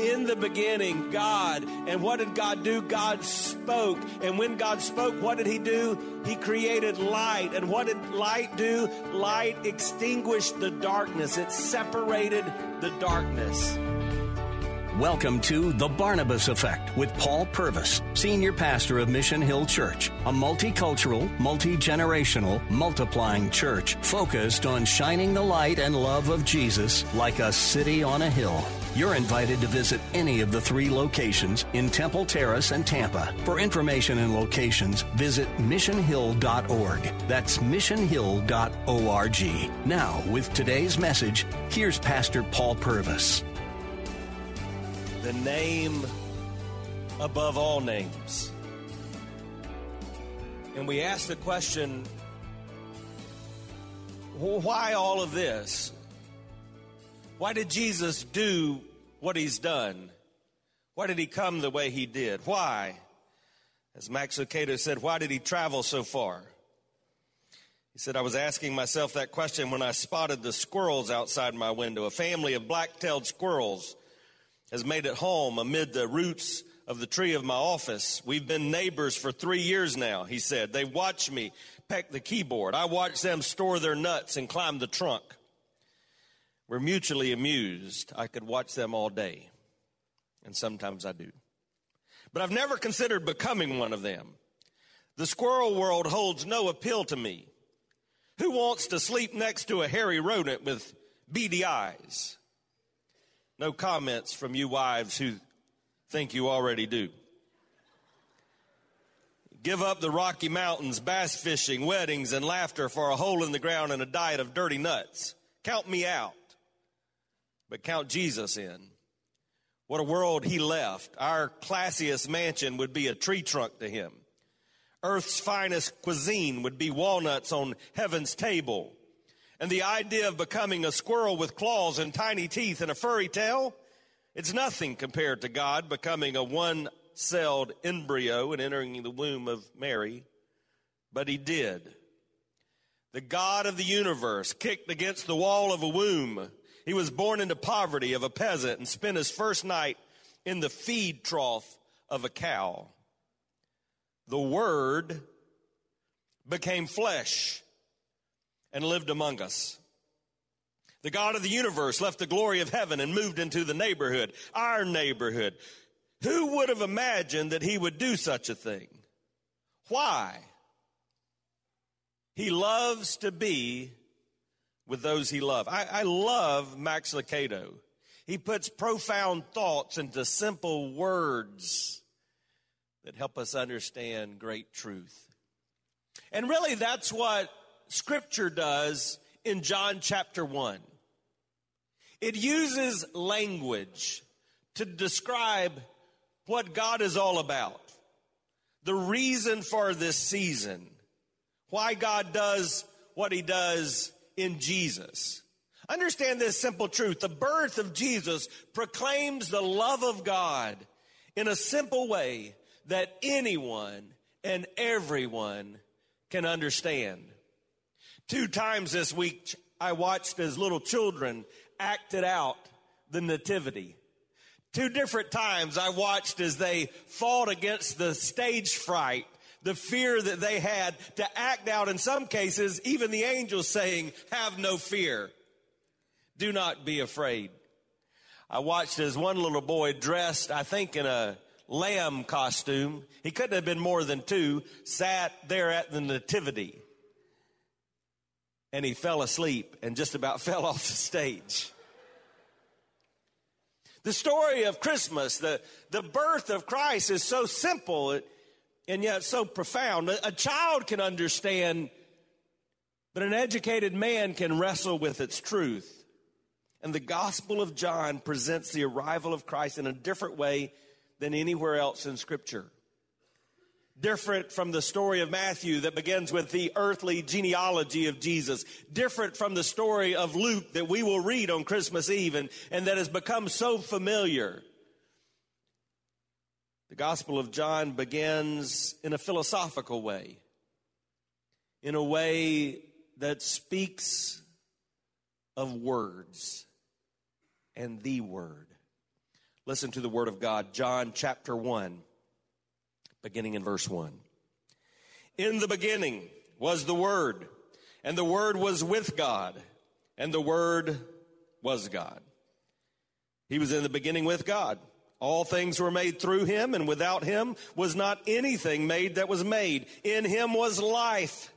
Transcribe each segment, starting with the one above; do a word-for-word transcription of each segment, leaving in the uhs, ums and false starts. In the beginning, God. And what did God do? God spoke. And when God spoke, what did he do? He created light. And what did light do? Light extinguished the darkness. It separated the darkness. Welcome to The Barnabas Effect with Paul Purvis, Senior Pastor of Mission Hill Church, a multicultural, multi-generational, multiplying church focused on shining the light and love of Jesus like a city on a hill. You're invited to visit any of the three locations in Temple Terrace and Tampa. For information and locations, visit mission hill dot org. That's mission hill dot org. Now, with today's message, here's Pastor Paul Purvis. The name above all names. And we ask the question, why all of this? Why did Jesus do what he's done? Why did he come the way he did? Why? As Max Lucado said, why did he travel so far? He said, I was asking myself that question when I spotted the squirrels outside my window. A family of black-tailed squirrels has made it home amid the roots of the tree of my office. We've been neighbors for three years now, he said. They watch me peck the keyboard. I watch them store their nuts and climb the trunk. We're mutually amused. I could watch them all day, and sometimes I do. But I've never considered becoming one of them. The squirrel world holds no appeal to me. Who wants to sleep next to a hairy rodent with beady eyes? No comments from you wives who think you already do. Give up the Rocky Mountains, bass fishing, weddings, and laughter for a hole in the ground and a diet of dirty nuts. Count me out. But count Jesus in. What a world he left. Our classiest mansion would be a tree trunk to him. Earth's finest cuisine would be walnuts on heaven's table. And the idea of becoming a squirrel with claws and tiny teeth and a furry tail, it's nothing compared to God becoming a one-celled embryo and entering the womb of Mary. But he did. The God of the universe kicked against the wall of a womb. He was born into poverty of a peasant and spent his first night in the feed trough of a cow. The Word became flesh and lived among us. The God of the universe left the glory of heaven and moved into the neighborhood, our neighborhood. Who would have imagined that he would do such a thing? Why? He loves to be with those he loves. I, I love Max Lucado. He puts profound thoughts into simple words that help us understand great truth. And really, that's what Scripture does in John chapter one. It uses language to describe what God is all about, the reason for this season, why God does what he does in Jesus. Understand this simple truth. The birth of Jesus proclaims the love of God in a simple way that anyone and everyone can understand. Two times this week, I watched as little children acted out the nativity. Two different times I watched as they fought against the stage fright, the fear that they had to act out, in some cases, even the angels saying, have no fear. Do not be afraid. I watched as one little boy dressed, I think, in a lamb costume. He couldn't have been more than two, sat there at the nativity. And he fell asleep and just about fell off the stage. The story of Christmas, the, the birth of Christ is so simple, it, and yet so profound. A child can understand, but an educated man can wrestle with its truth. And the Gospel of John presents the arrival of Christ in a different way than anywhere else in Scripture. Different from the story of Matthew that begins with the earthly genealogy of Jesus. Different from the story of Luke that we will read on Christmas Eve and, and that has become so familiar. The Gospel of John begins in a philosophical way, in a way that speaks of words and the Word. Listen to the Word of God, John chapter one, beginning in verse one. In the beginning was the Word, and the Word was with God, and the Word was God. He was in the beginning with God. All things were made through him, and without him was not anything made that was made. In him was life,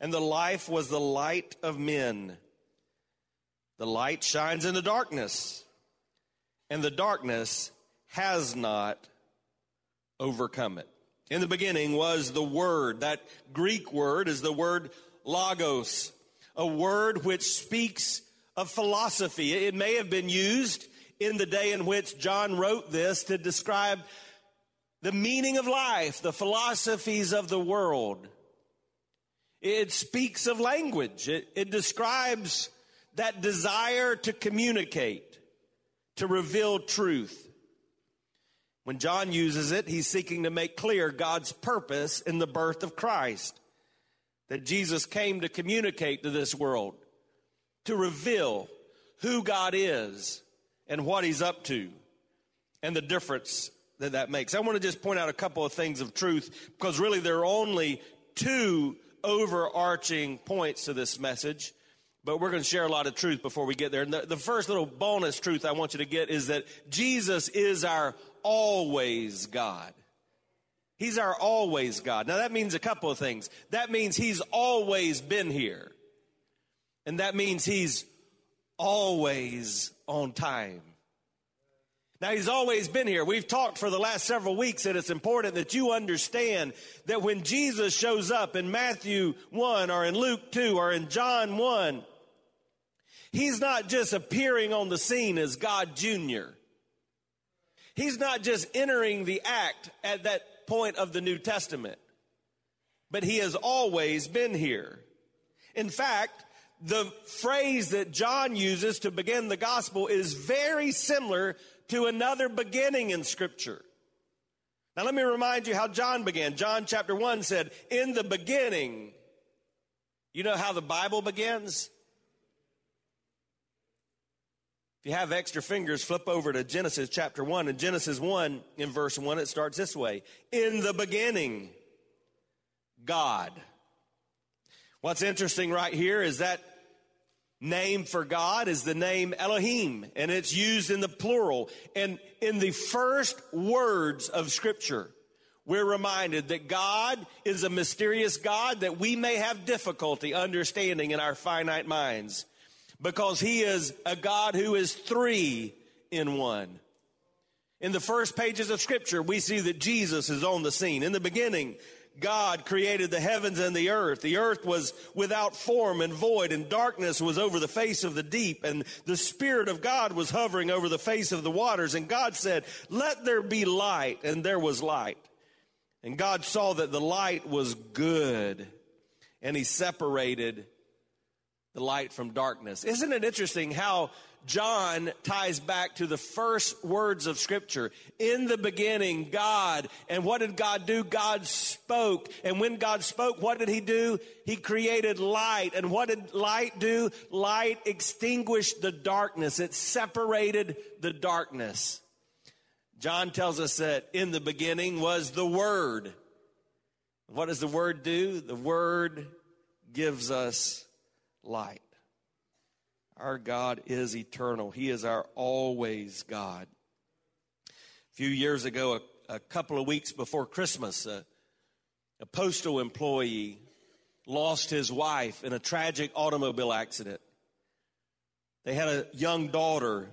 and the life was the light of men. The light shines in the darkness, and the darkness has not overcome it. In the beginning was the Word. That Greek word is the word logos, a word which speaks of philosophy. It may have been used in the day in which John wrote this to describe the meaning of life, the philosophies of the world. It speaks of language. It, it describes that desire to communicate, to reveal truth. When John uses it, he's seeking to make clear God's purpose in the birth of Christ, that Jesus came to communicate to this world, to reveal who God is and what he's up to, and the difference that that makes. I want to just point out a couple of things of truth, because really there are only two overarching points to this message, but we're going to share a lot of truth before we get there. And the, the first little bonus truth I want you to get is that Jesus is our always God. He's our always God. Now that means a couple of things. That means he's always been here, and that means he's always on time. Now, he's always been here. We've talked for the last several weeks that it's important that you understand that when Jesus shows up in Matthew one or in Luke two or in John one, he's not just appearing on the scene as God Junior He's not just entering the act at that point of the New Testament, but he has always been here. In fact, the phrase that John uses to begin the gospel is very similar to another beginning in Scripture. Now, let me remind you how John began. John chapter one said, in the beginning. You know how the Bible begins? If you have extra fingers, flip over to Genesis chapter one. In Genesis one, in verse one, it starts this way. In the beginning, God. What's interesting right here is that name for God is the name Elohim, and it's used in the plural. And in the first words of Scripture, we're reminded that God is a mysterious God that we may have difficulty understanding in our finite minds, because he is a God who is three in one. In the first pages of Scripture, we see that Jesus is on the scene. In the beginning, God created the heavens and the earth. The earth was without form and void, and darkness was over the face of the deep, and the Spirit of God was hovering over the face of the waters. And God said, let there be light, and there was light. And God saw that the light was good, and he separated the light from darkness. Isn't it interesting how John ties back to the first words of Scripture? In the beginning, God. And what did God do? God spoke. And when God spoke, what did he do? He created light. And what did light do? Light extinguished the darkness. It separated the darkness. John tells us that in the beginning was the Word. What does the Word do? The Word gives us light. Our God is eternal. He is our always God. A few years ago, a, a couple of weeks before Christmas, a, a postal employee lost his wife in a tragic automobile accident. They had a young daughter,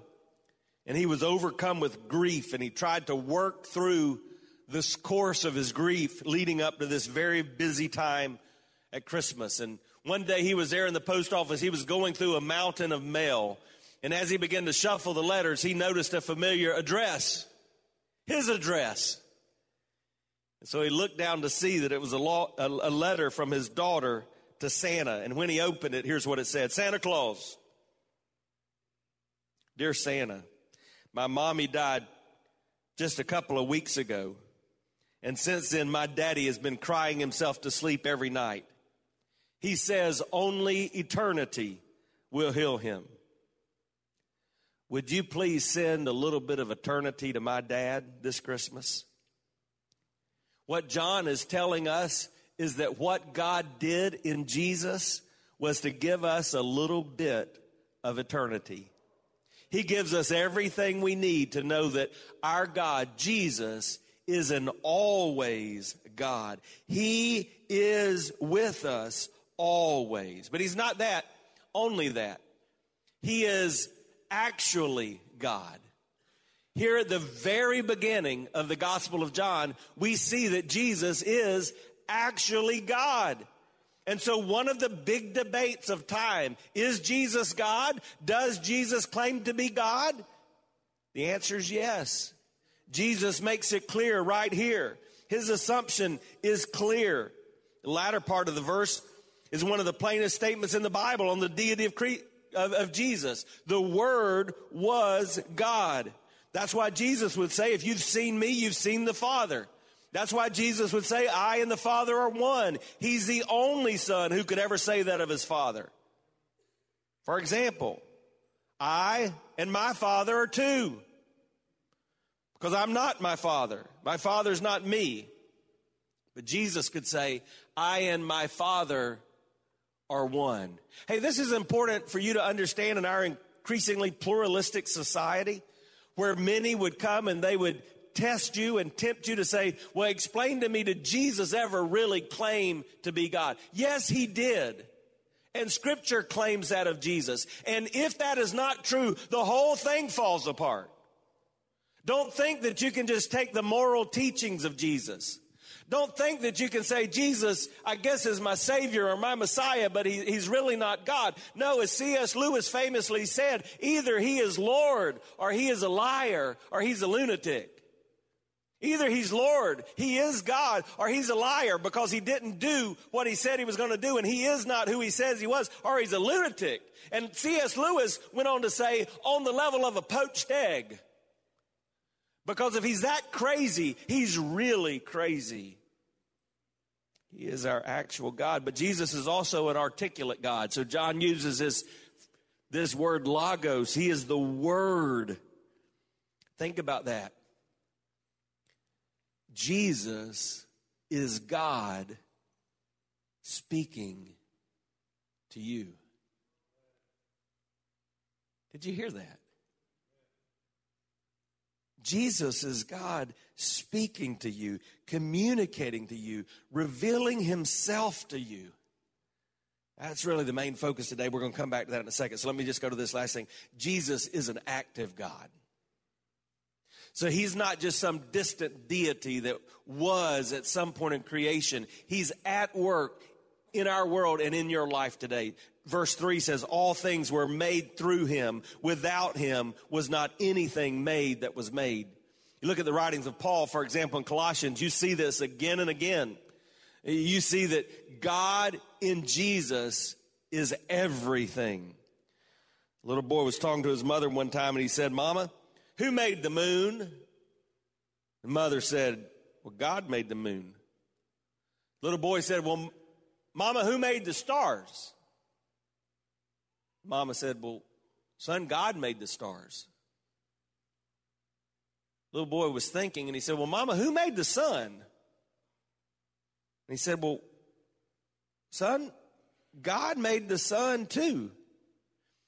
and he was overcome with grief, and he tried to work through this course of his grief leading up to this very busy time at Christmas. And one day he was there in the post office. He was going through a mountain of mail, And as he began to shuffle the letters, he noticed a familiar address, his address. And so he looked down to see that it was a, law, a, a letter from his daughter to Santa. And when he opened it, here's what it said. Santa Claus, dear Santa, my mommy died just a couple of weeks ago. And since then, my daddy has been crying himself to sleep every night. He says only eternity will heal him. Would you please send a little bit of eternity to my dad this Christmas? What John is telling us is that what God did in Jesus was to give us a little bit of eternity. He gives us everything we need to know that our God, Jesus, is an always God. He is with us always. But he's not that, only that. He is actually God. Here at the very beginning of the Gospel of John, we see that Jesus is actually God. And so one of the big debates of time, is Jesus God? Does Jesus claim to be God? The answer is yes. Jesus makes it clear right here. His assumption is clear. The latter part of the verse is one of the plainest statements in the Bible on the deity of, cre- of, of Jesus. The Word was God. That's why Jesus would say, if you've seen me, you've seen the Father. That's why Jesus would say, I and the Father are one. He's the only Son who could ever say that of his Father. For example, I and my Father are two. Because I'm not my Father. My Father's not me. But Jesus could say, I and my Father are one. Hey, this is important for you to understand in our increasingly pluralistic society, where many would come and they would test you and tempt you to say, well, explain to me, did Jesus ever really claim to be God? Yes, he did. And Scripture claims that of Jesus. And if that is not true, the whole thing falls apart. Don't think that you can just take the moral teachings of Jesus. Don't think that you can say, Jesus, I guess, is my Savior or my Messiah, but he, he's really not God. No, as C S Lewis famously said, either he is Lord or he is a liar or he's a lunatic. Either he's Lord, he is God, or he's a liar because he didn't do what he said he was going to do, and he is not who he says he was, or he's a lunatic. And C S Lewis went on to say, on the level of a poached egg. Because if he's that crazy, he's really crazy. He is our actual God. But Jesus is also an articulate God. So John uses this, this word logos. He is the Word. Think about that. Jesus is God speaking to you. Did you hear that? Jesus is God speaking to you, communicating to you, revealing himself to you. That's really the main focus today. We're going to come back to that in a second. So let me just go to this last thing. Jesus is an active God. So he's not just some distant deity that was at some point in creation. He's at work in our world and in your life today. Verse three says, all things were made through him. Without him was not anything made that was made. You look at the writings of Paul, for example, in Colossians. You see this again and again. You see that God in Jesus is everything. The little boy was talking to his mother one time, and he said, Mama, who made the moon? The mother said, well, God made the moon. The little boy said, well, Mama, who made the stars? Mama said, well, son, God made the stars. Little boy was thinking, and he said, well, Mama, who made the sun? And he said, well, son, God made the sun too.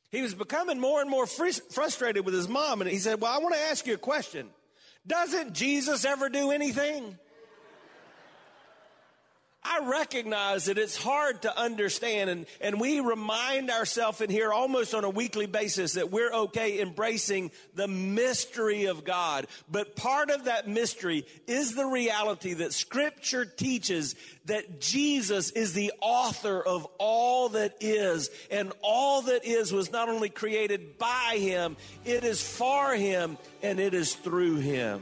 He was becoming more and more fr- frustrated with his mom, and he said, well, I want to ask you a question. Doesn't Jesus ever do anything? I recognize that it's hard to understand, and, and we remind ourselves in here almost on a weekly basis that we're okay embracing the mystery of God. But part of that mystery is the reality that Scripture teaches that Jesus is the author of all that is, and all that is was not only created by Him, it is for Him, and it is through Him.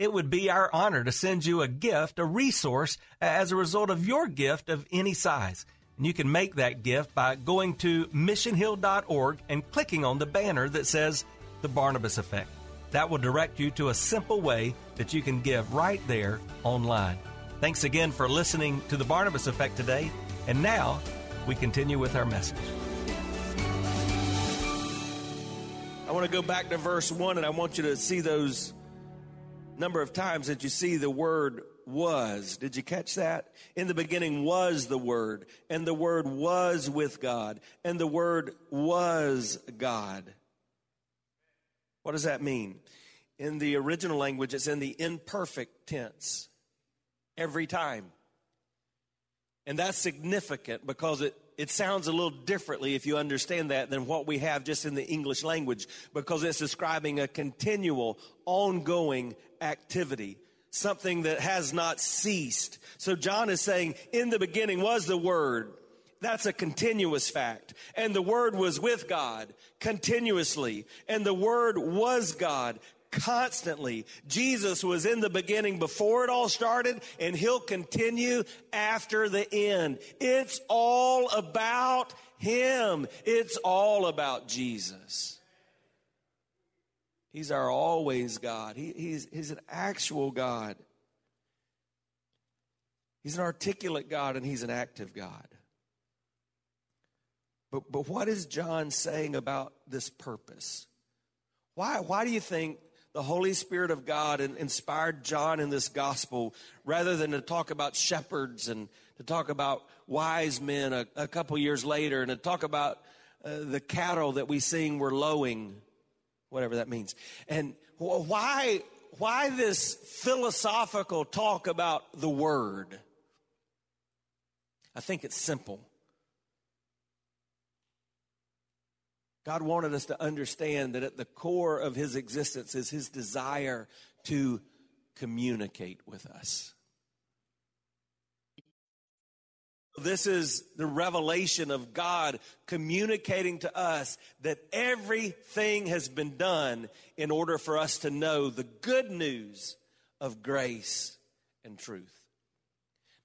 It would be our honor to send you a gift, a resource, as a result of your gift of any size. And you can make that gift by going to mission hill dot org and clicking on the banner that says The Barnabas Effect. That will direct you to a simple way that you can give right there online. Thanks again for listening to The Barnabas Effect today. And now we continue with our message. I want to go back to verse one, and I want you to see those number of times that you see the word was. Did you catch that? In the beginning was the Word, and the Word was with God, and the Word was God. What does that mean? In the original language, it's in the imperfect tense every time. And that's significant because it It sounds a little differently, if you understand that, than what we have just in the English language, because it's describing a continual, ongoing activity, something that has not ceased. So John is saying, in the beginning was the Word. That's a continuous fact. And the Word was with God continuously. And the Word was God constantly. Jesus was in the beginning before it all started, and He'll continue after the end. It's all about Him. It's all about Jesus. He's our always God. He, he's, he's an actual God. He's an articulate God, and He's an active God. But, but what is John saying about this purpose? Why, why do you think the Holy Spirit of God inspired John in this gospel, rather than to talk about shepherds and to talk about wise men a, a couple years later, and to talk about uh, the cattle that we sing were lowing, whatever that means? And why, why this philosophical talk about the Word? I think it's simple. God wanted us to understand that at the core of His existence is His desire to communicate with us. This is the revelation of God communicating to us that everything has been done in order for us to know the good news of grace and truth.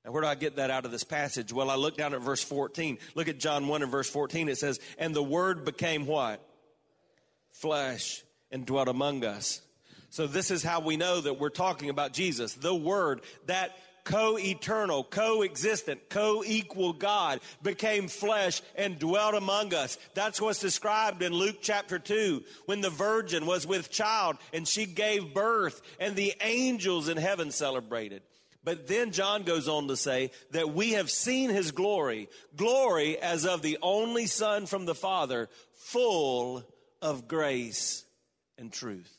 Now, where do I get that out of this passage? Well, I look down at verse fourteen. Look at John one and verse fourteen. It says, and the Word became what? Flesh and dwelt among us. So this is how we know that we're talking about Jesus, the Word, that co-eternal, co-existent, co-equal God became flesh and dwelt among us. That's what's described in Luke chapter two, when the virgin was with child and she gave birth, and the angels in heaven celebrated. But then John goes on to say that we have seen His glory, glory as of the only Son from the Father, full of grace and truth.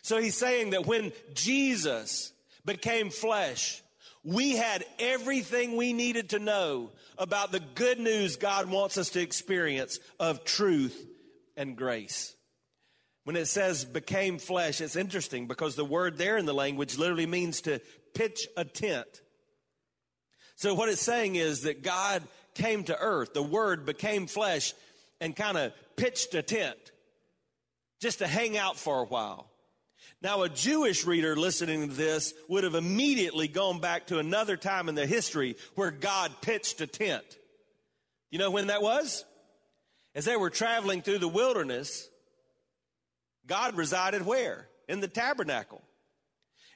So he's saying that when Jesus became flesh, we had everything we needed to know about the good news God wants us to experience of truth and grace. When it says became flesh, it's interesting because the word there in the language literally means to pitch a tent. So what it's saying is that God came to earth, the Word became flesh, and kind of pitched a tent just to hang out for a while. Now, a Jewish reader listening to this would have immediately gone back to another time in their history where God pitched a tent. You know when that was? As they were traveling through the wilderness, God resided where? In the tabernacle.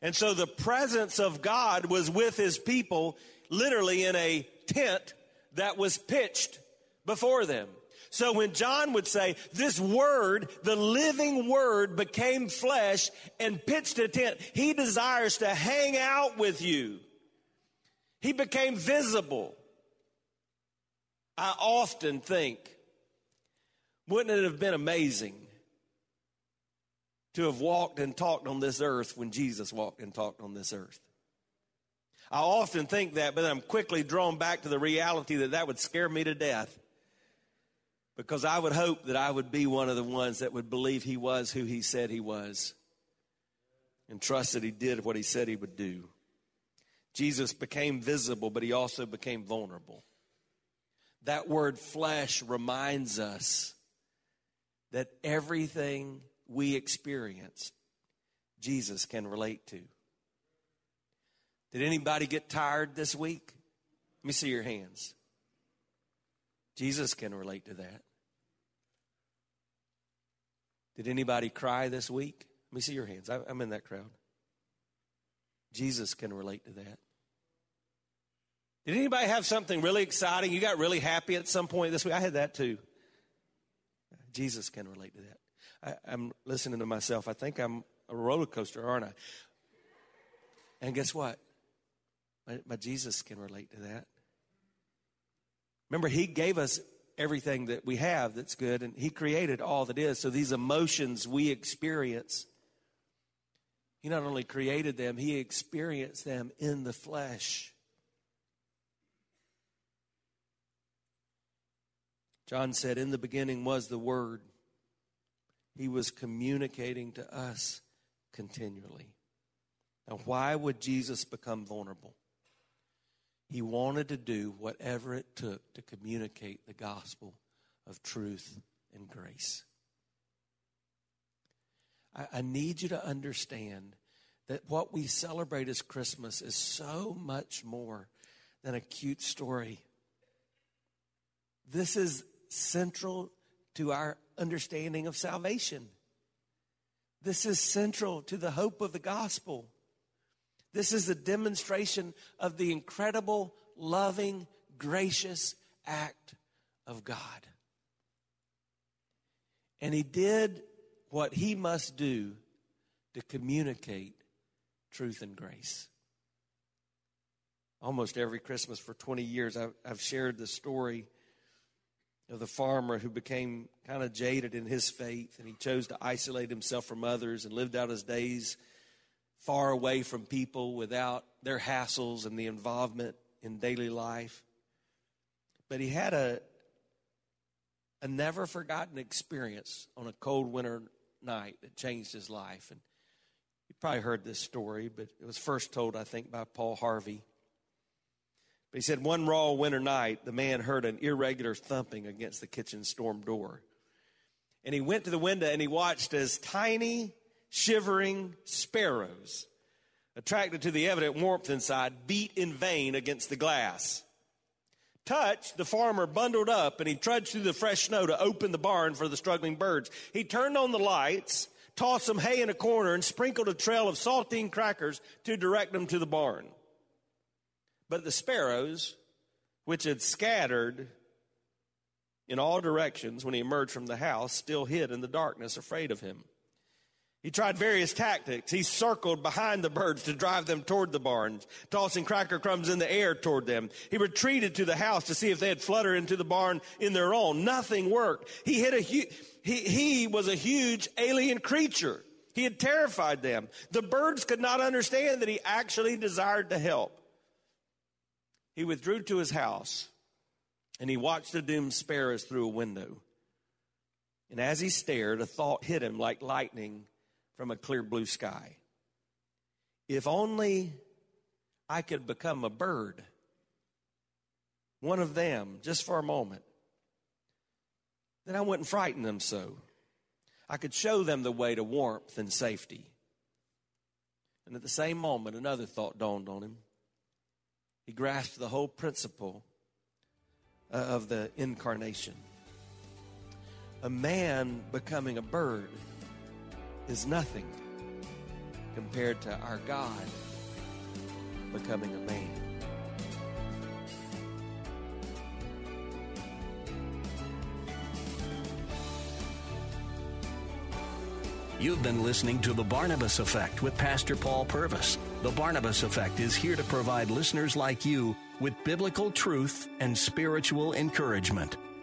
And so the presence of God was with his people, literally in a tent that was pitched before them. So when John would say, this word, the living word, became flesh and pitched a tent, he desires to hang out with you. He became visible. I often think, wouldn't it have been amazing to have walked and talked on this earth when Jesus walked and talked on this earth? I often think that, but I'm quickly drawn back to the reality that that would scare me to death, because I would hope that I would be one of the ones that would believe he was who he said he was and trust that he did what he said he would do. Jesus became visible, but he also became vulnerable. That word flesh reminds us that everything we experience, Jesus can relate to. Did anybody get tired this week? Let me see your hands. Jesus can relate to that. Did anybody cry this week? Let me see your hands. I, I'm in that crowd. Jesus can relate to that. Did anybody have something really exciting? You got really happy at some point this week? I had that too. Jesus can relate to that. I, I'm listening to myself. I think I'm a roller coaster, aren't I? And guess what? My, my Jesus can relate to that. Remember, he gave us everything that we have that's good, and he created all that is. So these emotions we experience, he not only created them, he experienced them in the flesh. John said, in the beginning was the Word. He was communicating to us continually. Now, why would Jesus become vulnerable? He wanted to do whatever it took to communicate the gospel of truth and grace. I, I need you to understand that what we celebrate as Christmas is so much more than a cute story. This is central to our understanding of salvation. This is central to the hope of the gospel. This is a demonstration of the incredible, loving, gracious act of God. And he did what he must do to communicate truth and grace. Almost every Christmas for twenty years, I've, I've shared the story of the farmer who became kind of jaded in his faith, and he chose to isolate himself from others and lived out his days far away from people without their hassles and the involvement in daily life. But he had a a never forgotten experience on a cold winter night that changed his life. And you probably heard this story, but it was first told, I think, by Paul Harvey. But he said, one raw winter night, the man heard an irregular thumping against the kitchen storm door. And he went to the window and he watched as tiny, shivering sparrows, attracted to the evident warmth inside, beat in vain against the glass. Touched, the farmer bundled up and he trudged through the fresh snow to open the barn for the struggling birds. He turned on the lights, tossed some hay in a corner, and sprinkled a trail of saltine crackers to direct them to the barn. But the sparrows, which had scattered in all directions when he emerged from the house, still hid in the darkness, afraid of him. He tried various tactics. He circled behind the birds to drive them toward the barns, tossing cracker crumbs in the air toward them. He retreated to the house to see if they had fluttered into the barn in their own. Nothing worked. He hit a hu- he, he was a huge alien creature. He had terrified them. The birds could not understand that he actually desired to help. He withdrew to his house, and he watched the doomed sparrows through a window. And as he stared, a thought hit him like lightning from a clear blue sky. If only I could become a bird, one of them, just for a moment, then I wouldn't frighten them so. I could show them the way to warmth and safety. And at the same moment, another thought dawned on him. He grasped the whole principle of the incarnation. A man becoming a bird is nothing compared to our God becoming a man. You've been listening to The Barnabas Effect with Pastor Paul Purvis. The Barnabas Effect is here to provide listeners like you with biblical truth and spiritual encouragement.